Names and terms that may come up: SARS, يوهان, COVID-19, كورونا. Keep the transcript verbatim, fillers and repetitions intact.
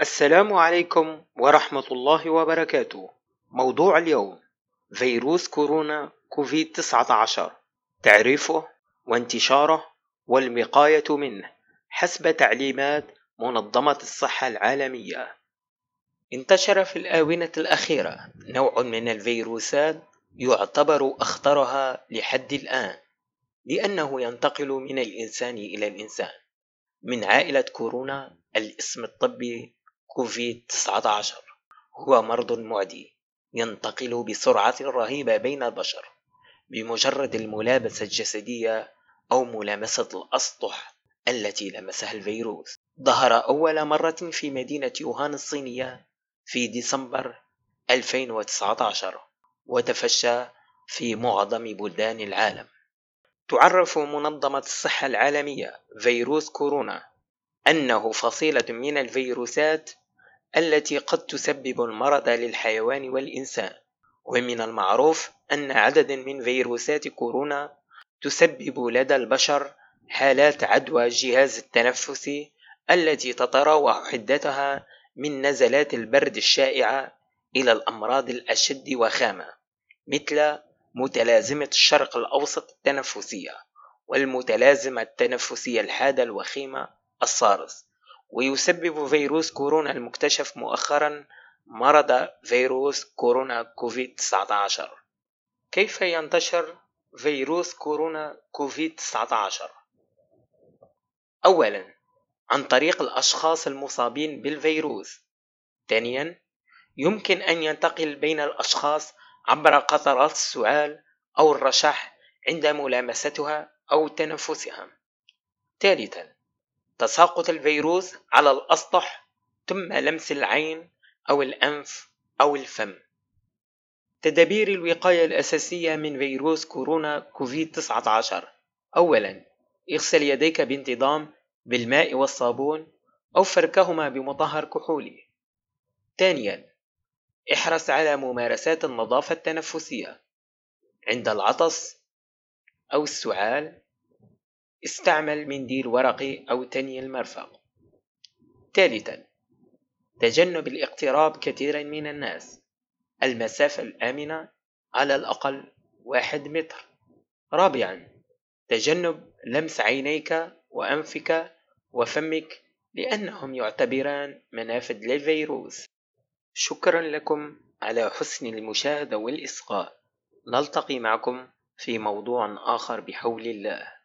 السلام عليكم ورحمة الله وبركاته. موضوع اليوم فيروس كورونا كوفيد تسعة عشر، تعريفه وانتشاره والوقاية منه حسب تعليمات منظمة الصحة العالمية. انتشر في الآونة الأخيرة نوع من الفيروسات يعتبر أخطرها لحد الآن، لأنه ينتقل من الإنسان إلى الإنسان، من عائلة كورونا. الاسم الطبي كوفيد تسعة عشر، هو مرض معدي ينتقل بسرعة رهيبة بين البشر بمجرد الملابسة الجسدية أو ملامسة الأسطح التي لمسها الفيروس. ظهر أول مرة في مدينة يوهان الصينية في ديسمبر ألفين وتسعة عشر، وتفشى في معظم بلدان العالم. تعرف منظمة الصحة العالمية فيروس كورونا أنه فصيلة من الفيروسات التي قد تسبب المرض للحيوان والإنسان، ومن المعروف أن عددا من فيروسات كورونا تسبب لدى البشر حالات عدوى الجهاز التنفسي التي تتراوح حدتها من نزلات البرد الشائعة إلى الأمراض الأشد وخامة، مثل متلازمة الشرق الأوسط التنفسية والمتلازمة التنفسية الحادة الوخيمة السارس. ويسبب فيروس كورونا المكتشف مؤخرا مرض فيروس كورونا كوفيد تسعة عشر. كيف ينتشر فيروس كورونا كوفيد تسعة عشر؟ أولا، عن طريق الأشخاص المصابين بالفيروس. ثانيا، يمكن أن ينتقل بين الأشخاص عبر قطرات السعال أو الرشح عند ملامستها أو تنفسها. ثالثا، تساقط الفيروس على الأسطح ثم لمس العين أو الأنف أو الفم. تدابير الوقاية الأساسية من فيروس كورونا كوفيد تسعة عشر. أولا، اغسل يديك بانتظام بالماء والصابون أو فركهما بمطهر كحولي. ثانيا، احرص على ممارسات النظافة التنفسية عند العطس أو السعال. استعمل منديل ورقي أو تني المرفق. ثالثا، تجنب الاقتراب كثيرا من الناس. المسافة الآمنة على الأقل واحد متر. رابعا، تجنب لمس عينيك وأنفك وفمك لأنهم يعتبران منافذ للفيروس. شكرا لكم على حسن المشاهدة والإصغاء. نلتقي معكم في موضوع آخر بحول الله.